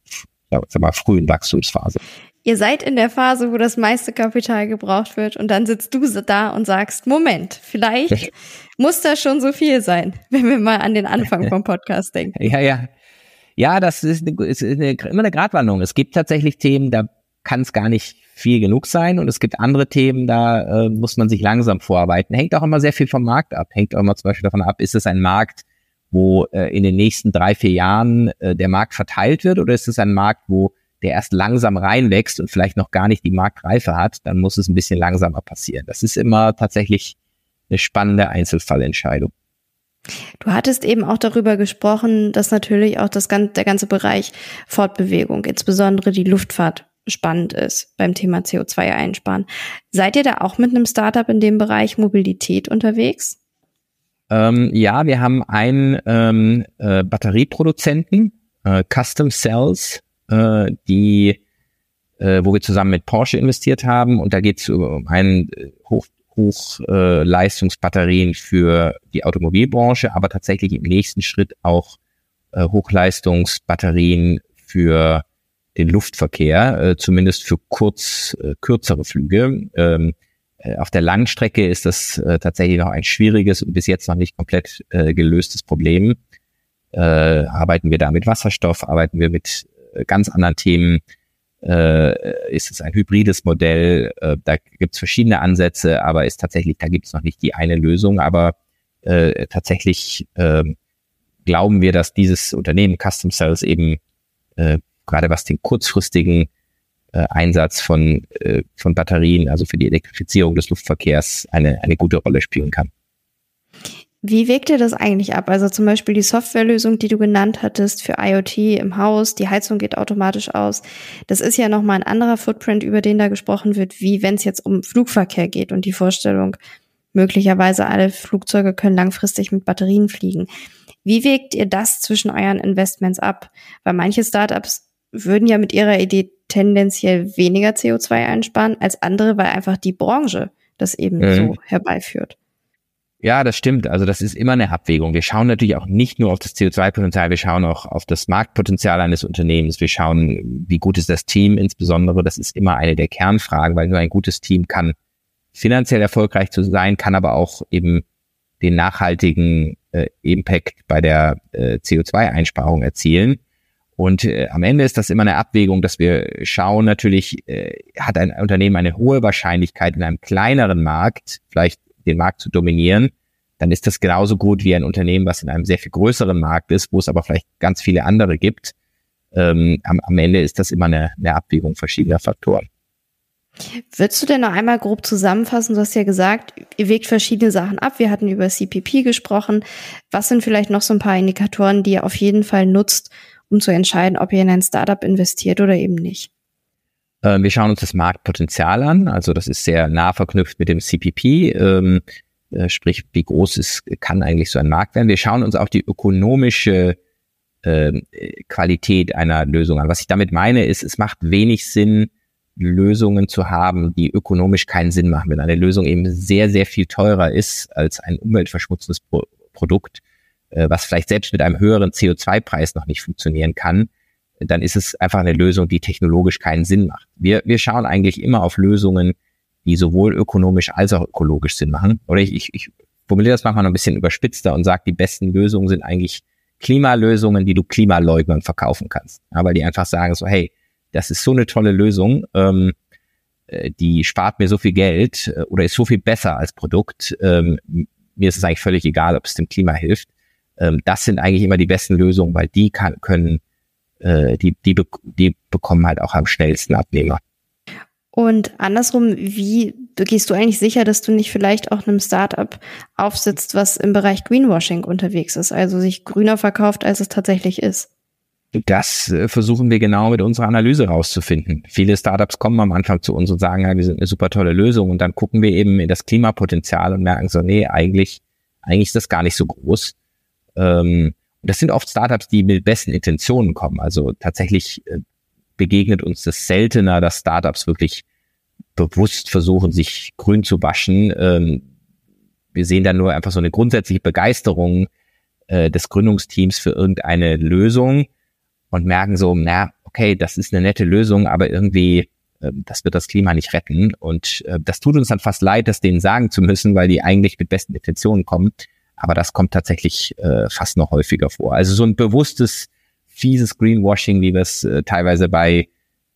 ja, sag mal, frühen Wachstumsphase. Ihr seid in der Phase, wo das meiste Kapital gebraucht wird und dann sitzt du da und sagst, Moment, vielleicht muss das schon so viel sein, wenn wir mal an den Anfang vom Podcast denken. Ja, ja. Ja, das ist, eine, ist eine, immer eine Gratwanderung. Es gibt tatsächlich Themen, da kann es gar nicht viel genug sein und es gibt andere Themen, da äh, muss man sich langsam vorarbeiten. Hängt auch immer sehr viel vom Markt ab. Hängt auch immer zum Beispiel davon ab, ist es ein Markt, wo äh, in den nächsten drei, vier Jahren äh, der Markt verteilt wird oder ist es ein Markt, wo der erst langsam reinwächst und vielleicht noch gar nicht die Marktreife hat, dann muss es ein bisschen langsamer passieren. Das ist immer tatsächlich eine spannende Einzelfallentscheidung. Du hattest eben auch darüber gesprochen, dass natürlich auch das ganze, der ganze Bereich Fortbewegung, insbesondere die Luftfahrt, spannend ist beim Thema C O zwei einsparen. Seid ihr da auch mit einem Startup in dem Bereich Mobilität unterwegs? Ähm, ja, wir haben einen ähm, äh, Batterieproduzenten, äh, Custom Cells, äh, die, äh, wo wir zusammen mit Porsche investiert haben. Und da geht es um einen hoch, Hochleistungsbatterien äh, für die Automobilbranche, aber tatsächlich im nächsten Schritt auch äh, Hochleistungsbatterien für den Luftverkehr, äh, zumindest für kurz äh, kürzere Flüge. Ähm, äh, auf der Langstrecke ist das äh, tatsächlich noch ein schwieriges und bis jetzt noch nicht komplett äh, gelöstes Problem. Äh, arbeiten wir da mit Wasserstoff, arbeiten wir mit ganz anderen Themen, äh, ist es ein hybrides Modell, äh, da gibt es verschiedene Ansätze, aber ist tatsächlich, da gibt es noch nicht die eine Lösung, aber äh, tatsächlich äh, glauben wir, dass dieses Unternehmen Custom Cells eben äh, gerade was den kurzfristigen äh, Einsatz von, äh, von Batterien, also für die Elektrifizierung des Luftverkehrs, eine, eine gute Rolle spielen kann. Wie wägt ihr das eigentlich ab? Also zum Beispiel die Softwarelösung, die du genannt hattest für IoT im Haus, die Heizung geht automatisch aus. Das ist ja nochmal ein anderer Footprint, über den da gesprochen wird, wie wenn es jetzt um Flugverkehr geht und die Vorstellung, möglicherweise alle Flugzeuge können langfristig mit Batterien fliegen. Wie wägt ihr das zwischen euren Investments ab? Weil manche Startups würden ja mit ihrer Idee tendenziell weniger C O zwei einsparen als andere, weil einfach die Branche das eben mhm. so herbeiführt. Ja, das stimmt. Also das ist immer eine Abwägung. Wir schauen natürlich auch nicht nur auf das C O zwei Potenzial, wir schauen auch auf das Marktpotenzial eines Unternehmens. Wir schauen, wie gut ist das Team insbesondere. Das ist immer eine der Kernfragen, weil nur ein gutes Team kann finanziell erfolgreich zu sein, kann aber auch eben den nachhaltigen äh, Impact bei der äh, C O zwei Einsparung erzielen. Und äh, am Ende ist das immer eine Abwägung, dass wir schauen, natürlich äh, hat ein Unternehmen eine hohe Wahrscheinlichkeit in einem kleineren Markt, vielleicht den Markt zu dominieren, dann ist das genauso gut wie ein Unternehmen, was in einem sehr viel größeren Markt ist, wo es aber vielleicht ganz viele andere gibt. Ähm, am, am Ende ist das immer eine, eine Abwägung verschiedener Faktoren. Würdest du denn noch einmal grob zusammenfassen? Du hast ja gesagt, ihr wägt verschiedene Sachen ab. Wir hatten über C P P gesprochen. Was sind vielleicht noch so ein paar Indikatoren, die ihr auf jeden Fall nutzt, um zu entscheiden, ob ihr in ein Startup investiert oder eben nicht? Wir schauen uns das Marktpotenzial an, also das ist sehr nah verknüpft mit dem C P P, ähm, sprich wie groß ist, kann eigentlich so ein Markt werden. Wir schauen uns auch die ökonomische ähm, Qualität einer Lösung an. Was ich damit meine ist, es macht wenig Sinn, Lösungen zu haben, die ökonomisch keinen Sinn machen. Wenn eine Lösung eben sehr, sehr viel teurer ist als ein umweltverschmutzendes Pro- Produkt, äh, was vielleicht selbst mit einem höheren C O zwei Preis noch nicht funktionieren kann, dann ist es einfach eine Lösung, die technologisch keinen Sinn macht. Wir wir schauen eigentlich immer auf Lösungen, die sowohl ökonomisch als auch ökologisch Sinn machen. Oder ich, ich, ich formuliere das manchmal noch ein bisschen überspitzter und sage, die besten Lösungen sind eigentlich Klimalösungen, die du Klimaleugnern verkaufen kannst. Ja, weil die einfach sagen so, hey, das ist so eine tolle Lösung, ähm, die spart mir so viel Geld äh, oder ist so viel besser als Produkt. Ähm, mir ist es eigentlich völlig egal, ob es dem Klima hilft. Ähm, das sind eigentlich immer die besten Lösungen, weil die kann, können Die, die, die bekommen halt auch am schnellsten Abnehmer. Und andersrum, wie gehst du eigentlich sicher, dass du nicht vielleicht auch einem Startup aufsitzt, was im Bereich Greenwashing unterwegs ist, also sich grüner verkauft, als es tatsächlich ist? Das äh, versuchen wir genau mit unserer Analyse rauszufinden. Viele Startups kommen am Anfang zu uns und sagen, ja, wir sind eine super tolle Lösung, und dann gucken wir eben in das Klimapotenzial und merken so, nee, eigentlich, eigentlich ist das gar nicht so groß. Ähm, Das sind oft Startups, die mit besten Intentionen kommen. Also tatsächlich begegnet uns das seltener, dass Startups wirklich bewusst versuchen, sich grün zu waschen. Wir sehen dann nur einfach so eine grundsätzliche Begeisterung des Gründungsteams für irgendeine Lösung und merken so, na, okay, das ist eine nette Lösung, aber irgendwie, das wird das Klima nicht retten. Und das tut uns dann fast leid, das denen sagen zu müssen, weil die eigentlich mit besten Intentionen kommen. Aber das kommt tatsächlich äh, fast noch häufiger vor. Also so ein bewusstes, fieses Greenwashing, wie wir es äh, teilweise bei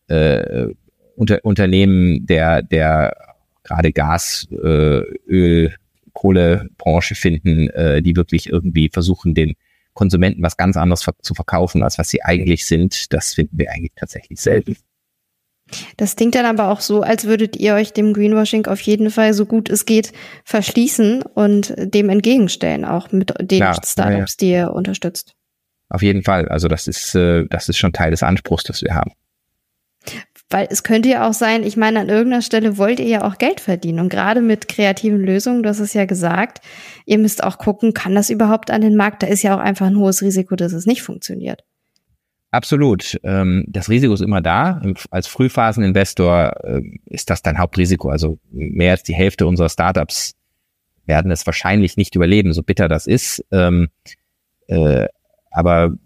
äh, unter, Unternehmen der der gerade Gas, äh, Öl, Kohlebranche finden, äh, die wirklich irgendwie versuchen, den Konsumenten was ganz anderes ver- zu verkaufen, als was sie eigentlich sind. Das finden wir eigentlich tatsächlich selten. Das klingt dann aber auch so, als würdet ihr euch dem Greenwashing auf jeden Fall so gut es geht verschließen und dem entgegenstellen, auch mit den ja, Startups, ja. die ihr unterstützt. Auf jeden Fall. Also das ist, das ist schon Teil des Anspruchs, das wir haben. Weil es könnte ja auch sein, ich meine, an irgendeiner Stelle wollt ihr ja auch Geld verdienen. Und gerade mit kreativen Lösungen, du hast es ja gesagt, ihr müsst auch gucken, kann das überhaupt an den Markt? Da ist ja auch einfach ein hohes Risiko, dass es nicht funktioniert. Absolut. Das Risiko ist immer da. Als Frühphaseninvestor ist das dein Hauptrisiko. Also mehr als die Hälfte unserer Startups werden es wahrscheinlich nicht überleben, so bitter das ist. Aber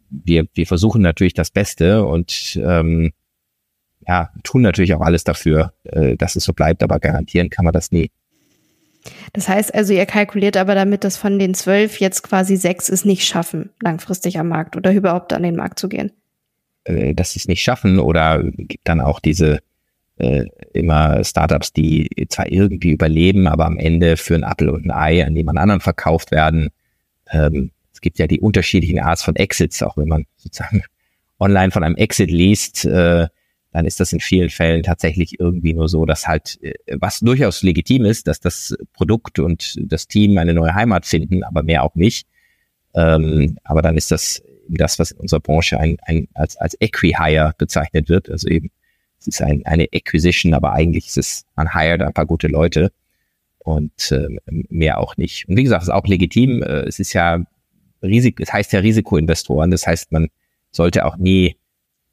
wir, wir versuchen natürlich das Beste und ja, tun natürlich auch alles dafür, dass es so bleibt, aber garantieren kann man das nie. Das heißt also, ihr kalkuliert aber damit, dass von den zwölf jetzt quasi sechs es nicht schaffen, langfristig am Markt oder überhaupt an den Markt zu gehen. Dass sie es nicht schaffen, oder gibt dann auch diese äh, immer Startups, die zwar irgendwie überleben, aber am Ende für einen Apfel und ein Ei an jemand anderen verkauft werden. Ähm, es gibt ja die unterschiedlichen Arten von Exits, auch wenn man sozusagen online von einem Exit liest, äh, dann ist das in vielen Fällen tatsächlich irgendwie nur so, dass halt, was durchaus legitim ist, dass das Produkt und das Team eine neue Heimat finden, aber mehr auch nicht. Ähm, aber dann ist das das, was in unserer Branche ein, ein, als, als Equi-Hire bezeichnet wird. Also eben, es ist ein, eine Acquisition, aber eigentlich ist es, man hired ein paar gute Leute und äh, mehr auch nicht. Und wie gesagt, ist auch legitim. Es ist ja Risiko, es heißt ja Risikoinvestoren. Das heißt, man sollte auch nie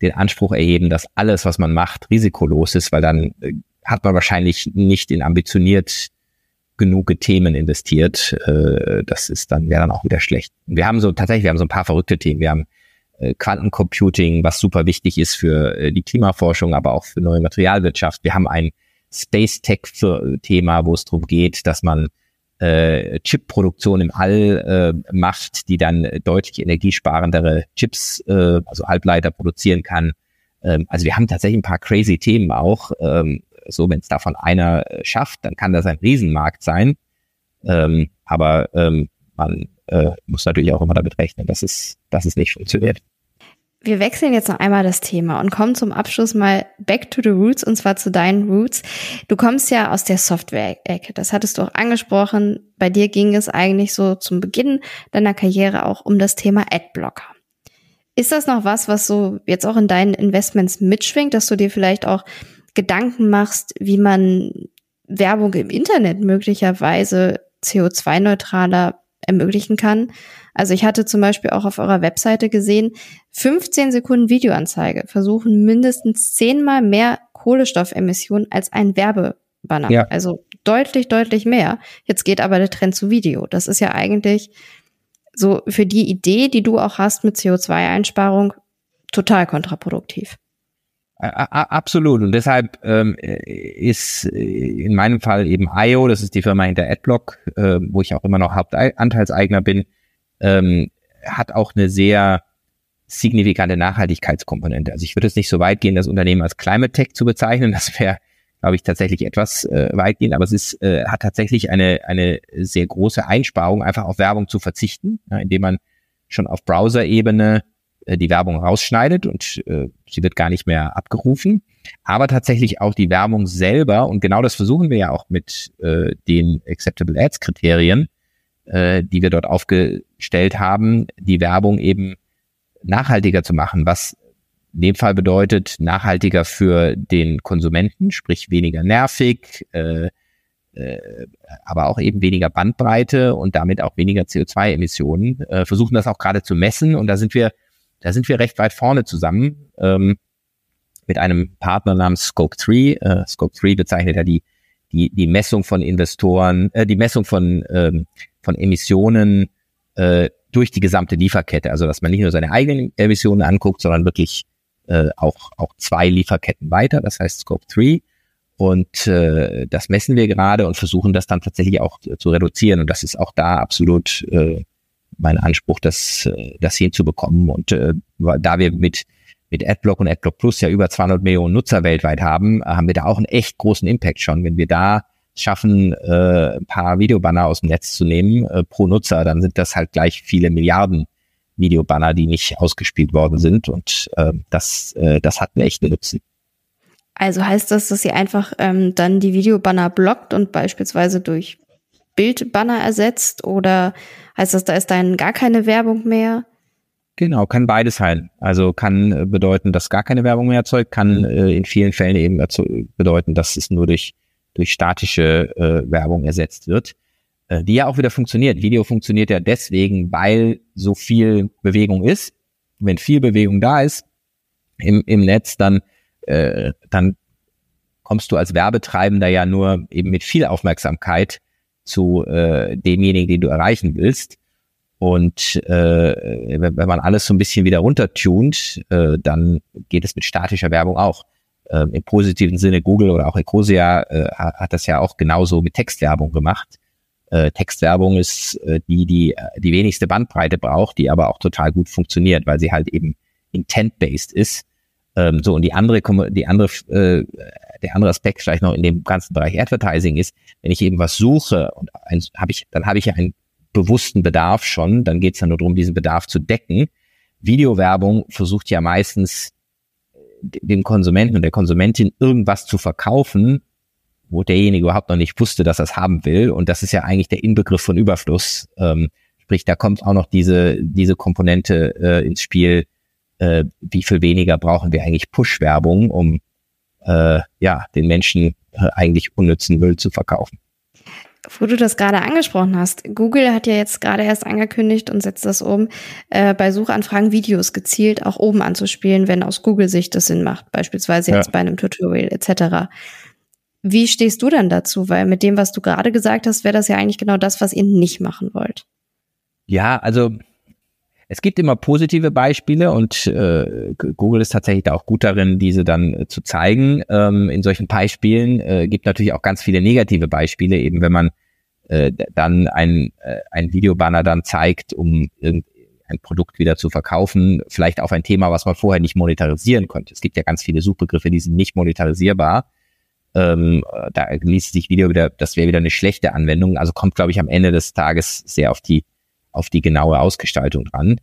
den Anspruch erheben, dass alles, was man macht, risikolos ist, weil dann äh, hat man wahrscheinlich nicht in ambitioniert genug Themen investiert. Äh, das ist dann, wäre dann auch wieder schlecht. Wir haben so, tatsächlich, wir haben so ein paar verrückte Themen. Wir haben äh, Quantencomputing, was super wichtig ist für äh, die Klimaforschung, aber auch für neue Materialwirtschaft. Wir haben ein Space-Tech-Thema, wo es darum geht, dass man äh, Chip-Produktion im All äh, macht, die dann deutlich energiesparendere Chips, äh, also Halbleiter produzieren kann. Ähm, also wir haben tatsächlich ein paar crazy Themen auch. Ähm, so, wenn es davon einer schafft, dann kann das ein Riesenmarkt sein. Ähm, aber ähm, man äh, muss natürlich auch immer damit rechnen, dass es, dass es nicht funktioniert. Wir wechseln jetzt noch einmal das Thema und kommen zum Abschluss mal back to the roots, und zwar zu deinen Roots. Du kommst ja aus der Software-Ecke, das hattest du auch angesprochen. Bei dir ging es eigentlich so zum Beginn deiner Karriere auch um das Thema Adblocker. Ist das noch was, was so jetzt auch in deinen Investments mitschwingt, dass du dir vielleicht auch Gedanken machst, wie man Werbung im Internet möglicherweise C O zwei neutraler ermöglichen kann? Also ich hatte zum Beispiel auch auf eurer Webseite gesehen, fünfzehn Sekunden Videoanzeige versuchen mindestens zehnmal mehr Kohlenstoffemissionen als ein Werbebanner. Ja. Also deutlich, deutlich mehr. Jetzt geht aber der Trend zu Video. Das ist ja eigentlich so für die Idee, die du auch hast mit C O zwei Einsparung, total kontraproduktiv. Absolut. Und deshalb ähm, ist in meinem Fall eben I O, das ist die Firma hinter Adblock, äh, wo ich auch immer noch Hauptanteilseigner bin, ähm, hat auch eine sehr signifikante Nachhaltigkeitskomponente. Also ich würde es nicht so weit gehen, das Unternehmen als Climate Tech zu bezeichnen. Das wäre, glaube ich, tatsächlich etwas äh, weitgehend. Aber es ist, äh, hat tatsächlich eine eine sehr große Einsparung, einfach auf Werbung zu verzichten, ja, indem man schon auf Browser-Ebene die Werbung rausschneidet und äh, sie wird gar nicht mehr abgerufen. Aber tatsächlich auch die Werbung selber, und genau das versuchen wir ja auch mit äh, den Acceptable Ads Kriterien, äh, die wir dort aufgestellt haben, die Werbung eben nachhaltiger zu machen, was in dem Fall bedeutet, nachhaltiger für den Konsumenten, sprich weniger nervig, äh, äh, aber auch eben weniger Bandbreite und damit auch weniger C O zwei Emissionen. Äh, versuchen das auch gerade zu messen, und da sind wir Da sind wir recht weit vorne zusammen ähm, mit einem Partner namens Scope drei. Äh, Scope drei bezeichnet ja die die die Messung von Investoren, äh, die Messung von ähm, von Emissionen äh, durch die gesamte Lieferkette. Also dass man nicht nur seine eigenen Emissionen anguckt, sondern wirklich äh, auch auch zwei Lieferketten weiter. Das heißt Scope drei, und äh, das messen wir gerade und versuchen das dann tatsächlich auch äh, zu reduzieren. Und das ist auch da absolut äh, mein Anspruch, das, das hinzubekommen. Und äh, da wir mit, mit Adblock und Adblock Plus ja über zweihundert Millionen Nutzer weltweit haben, haben wir da auch einen echt großen Impact schon. Wenn wir da schaffen, äh, ein paar Videobanner aus dem Netz zu nehmen äh, pro Nutzer, dann sind das halt gleich viele Milliarden Videobanner, die nicht ausgespielt worden sind. Und äh, das, äh, das hat einen echten Nutzen. Also heißt das, dass ihr einfach ähm, dann die Videobanner blockt und beispielsweise durch Bildbanner ersetzt, oder heißt das, da ist dann gar keine Werbung mehr? Genau, kann beides sein. Also kann bedeuten, dass gar keine Werbung mehr erzeugt, kann äh, in vielen Fällen eben erzeug- bedeuten, dass es nur durch durch statische äh, Werbung ersetzt wird, äh, die ja auch wieder funktioniert. Video funktioniert ja deswegen, weil so viel Bewegung ist. Wenn viel Bewegung da ist, im, im Netz, dann, äh, dann kommst du als Werbetreibender ja nur eben mit viel Aufmerksamkeit zu äh, demjenigen, den du erreichen willst. Und äh, wenn man alles so ein bisschen wieder runtertunt, äh, dann geht es mit statischer Werbung auch. Ähm, im positiven Sinne, Google oder auch Ecosia äh, hat das ja auch genauso mit Textwerbung gemacht. Äh, Textwerbung ist äh, die, die die wenigste Bandbreite braucht, die aber auch total gut funktioniert, weil sie halt eben intent-based ist. Ähm, so, und die andere, die andere, äh, der andere Aspekt vielleicht noch in dem ganzen Bereich Advertising ist, wenn ich eben was suche und ein, hab ich, dann habe ich ja einen bewussten Bedarf schon, dann geht es ja nur darum, diesen Bedarf zu decken. Videowerbung versucht ja meistens dem Konsumenten und der Konsumentin irgendwas zu verkaufen, wo derjenige überhaupt noch nicht wusste, dass er es haben will. Und das ist ja eigentlich der Inbegriff von Überfluss. Ähm, sprich, da kommt auch noch diese diese Komponente äh, ins Spiel, äh, wie viel weniger brauchen wir eigentlich Push-Werbung, um äh, ja den Menschen äh, eigentlich unnützen Müll zu verkaufen. Wo du das gerade angesprochen hast, Google hat ja jetzt gerade erst angekündigt und setzt das um, äh, bei Suchanfragen Videos gezielt auch oben anzuspielen, wenn aus Google-Sicht das Sinn macht, beispielsweise ja. jetzt bei einem Tutorial et cetera. Wie stehst du denn dazu? Weil mit dem, was du gerade gesagt hast, wäre das ja eigentlich genau das, was ihr nicht machen wollt. Ja, also es gibt immer positive Beispiele und äh, Google ist tatsächlich da auch gut darin, diese dann äh, zu zeigen. Ähm, in solchen Beispielen äh, gibt natürlich auch ganz viele negative Beispiele, eben wenn man äh, dann ein, äh, ein Videobanner dann zeigt, um irgendein Produkt wieder zu verkaufen, vielleicht auf ein Thema, was man vorher nicht monetarisieren konnte. Es gibt ja ganz viele Suchbegriffe, die sind nicht monetarisierbar. Ähm, da ließ sich Video wieder, das wäre wieder eine schlechte Anwendung. Also kommt, glaube ich, am Ende des Tages sehr auf die auf die genaue Ausgestaltung dran.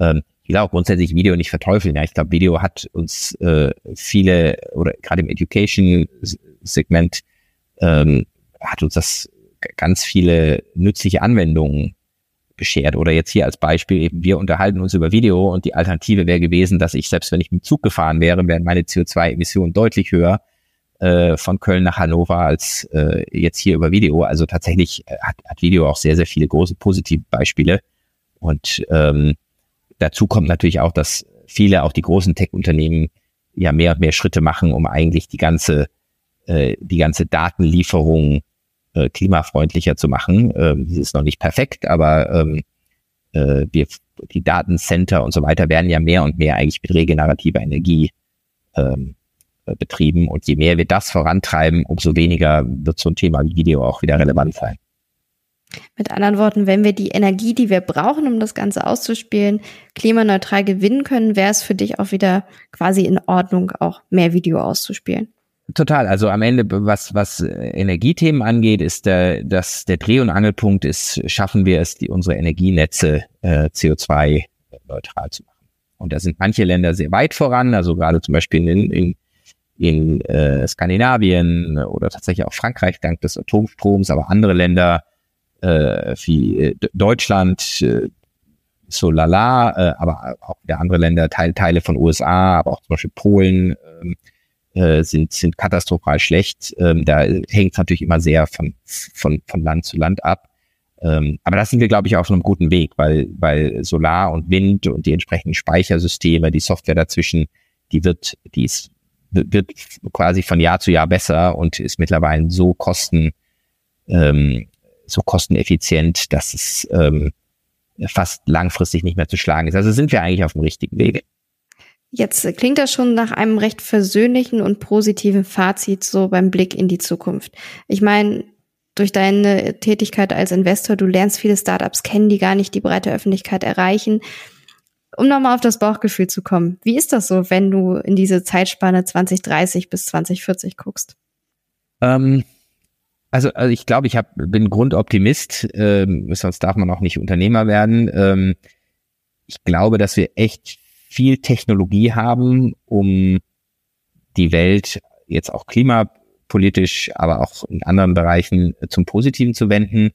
Ähm, ich will auch grundsätzlich Video nicht verteufeln. Ja, ich glaube, Video hat uns äh, viele, oder gerade im Education-Segment, ähm, hat uns das ganz viele nützliche Anwendungen beschert. Oder jetzt hier als Beispiel eben, wir unterhalten uns über Video und die Alternative wäre gewesen, dass ich, selbst wenn ich mit dem Zug gefahren wäre, wären meine C O zwei Emissionen deutlich höher äh, von Köln nach Hannover als äh, jetzt hier über Video. Also tatsächlich hat, hat Video auch sehr, sehr viele große positive Beispiele. Und ähm, dazu kommt natürlich auch, dass viele, auch die großen Tech-Unternehmen, ja mehr und mehr Schritte machen, um eigentlich die ganze äh, die ganze Datenlieferung äh, klimafreundlicher zu machen. Ähm, das ist noch nicht perfekt, aber ähm, äh, wir, die Datencenter und so weiter werden ja mehr und mehr eigentlich mit regenerativer Energie ähm, betrieben. Und je mehr wir das vorantreiben, umso weniger wird so ein Thema wie Video auch wieder relevant sein. Mit anderen Worten, wenn wir die Energie, die wir brauchen, um das Ganze auszuspielen, klimaneutral gewinnen können, wäre es für dich auch wieder quasi in Ordnung, auch mehr Video auszuspielen. Total. Also am Ende, was was Energiethemen angeht, ist der, dass der Dreh- und Angelpunkt ist, schaffen wir es, die, unsere Energienetze äh, C O zwei neutral zu machen. Und da sind manche Länder sehr weit voran, also gerade zum Beispiel in, in, in äh, Skandinavien oder tatsächlich auch Frankreich dank des Atomstroms, aber andere Länder Äh, wie Deutschland, äh, so lala, äh, aber auch wieder andere Länder, Teil, Teile von U S A, aber auch zum Beispiel Polen äh, sind, sind katastrophal schlecht. Ähm, da hängt es natürlich immer sehr von, von, von Land zu Land ab. Ähm, aber da sind wir, glaube ich, auf einem guten Weg, weil, weil Solar und Wind und die entsprechenden Speichersysteme, die Software dazwischen, die wird, die ist, wird quasi von Jahr zu Jahr besser und ist mittlerweile so kosten, ähm, so kosteneffizient, dass es ähm, fast langfristig nicht mehr zu schlagen ist. Also sind wir eigentlich auf dem richtigen Weg. Jetzt klingt das schon nach einem recht versöhnlichen und positiven Fazit so beim Blick in die Zukunft. Ich meine, durch deine Tätigkeit als Investor, du lernst viele Startups kennen, die gar nicht die breite Öffentlichkeit erreichen. Um nochmal auf das Bauchgefühl zu kommen, wie ist das so, wenn du in diese Zeitspanne zwanzig dreißig bis zwanzig vierzig guckst? Ähm, Also, also ich glaube, ich hab, bin Grundoptimist, ähm, sonst darf man auch nicht Unternehmer werden. Ähm, ich glaube, dass wir echt viel Technologie haben, um die Welt jetzt auch klimapolitisch, aber auch in anderen Bereichen zum Positiven zu wenden.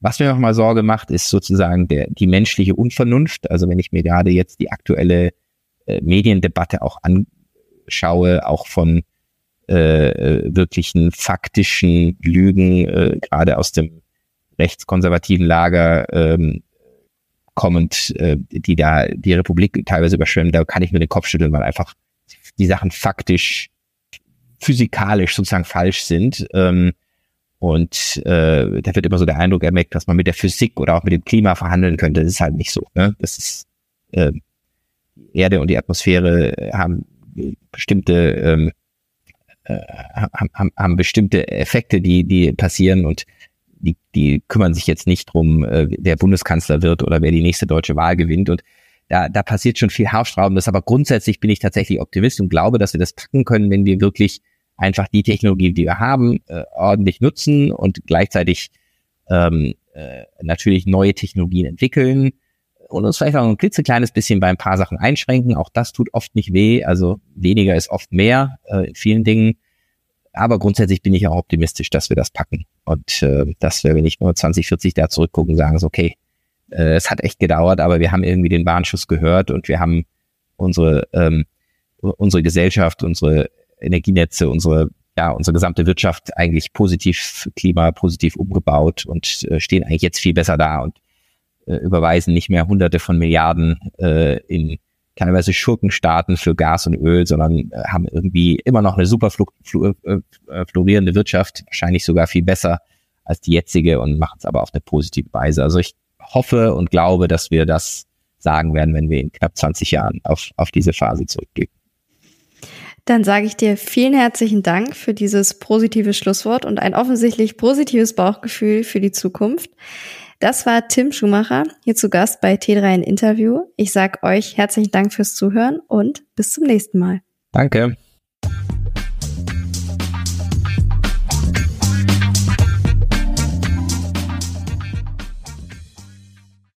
Was mir nochmal Sorge macht, ist sozusagen der, die menschliche Unvernunft. Also wenn ich mir gerade jetzt die aktuelle äh, Mediendebatte auch anschaue, auch von Äh, wirklichen faktischen Lügen, äh, gerade aus dem rechtskonservativen Lager ähm, kommend, äh, die da die Republik teilweise überschwemmen, da kann ich mir den Kopf schütteln, weil einfach die Sachen faktisch, physikalisch sozusagen falsch sind. Ähm, und äh, da wird immer so der Eindruck erweckt, dass man mit der Physik oder auch mit dem Klima verhandeln könnte. Das ist halt nicht so. Ne? Das ist äh, die Erde und die Atmosphäre haben bestimmte ähm, äh, haben, haben bestimmte Effekte, die die passieren, und die die kümmern sich jetzt nicht drum, äh, wer Bundeskanzler wird oder wer die nächste deutsche Wahl gewinnt. Und Da, da passiert schon viel Haarstraubendes, aber grundsätzlich bin ich tatsächlich Optimist und glaube, dass wir das packen können, wenn wir wirklich einfach die Technologie, die wir haben, äh, ordentlich nutzen und gleichzeitig ähm, äh, natürlich neue Technologien entwickeln und uns vielleicht auch ein klitzekleines bisschen bei ein paar Sachen einschränken. Auch das tut oft nicht weh, also weniger ist oft mehr äh, in vielen Dingen. Aber grundsätzlich bin ich auch optimistisch, dass wir das packen und äh, dass wir, wenn ich nur zwanzig vierzig da zurückgucken, sagen so, okay, es hat echt gedauert, aber wir haben irgendwie den Warnschuss gehört und wir haben unsere ähm, unsere Gesellschaft, unsere Energienetze, unsere ja unsere gesamte Wirtschaft eigentlich positiv Klima positiv umgebaut und äh, stehen eigentlich jetzt viel besser da und äh, überweisen nicht mehr Hunderte von Milliarden äh, in teilweise Schurkenstaaten für Gas und Öl, sondern äh, haben irgendwie immer noch eine super flu- flu- äh, florierende Wirtschaft, wahrscheinlich sogar viel besser als die jetzige, und machen es aber auf eine positive Weise. Also ich hoffe und glaube, dass wir das sagen werden, wenn wir in knapp zwanzig Jahren auf, auf diese Phase zurückblicken. Dann sage ich dir vielen herzlichen Dank für dieses positive Schlusswort und ein offensichtlich positives Bauchgefühl für die Zukunft. Das war Tim Schumacher, hier zu Gast bei T drei N Interview. Ich sage euch herzlichen Dank fürs Zuhören und bis zum nächsten Mal. Danke.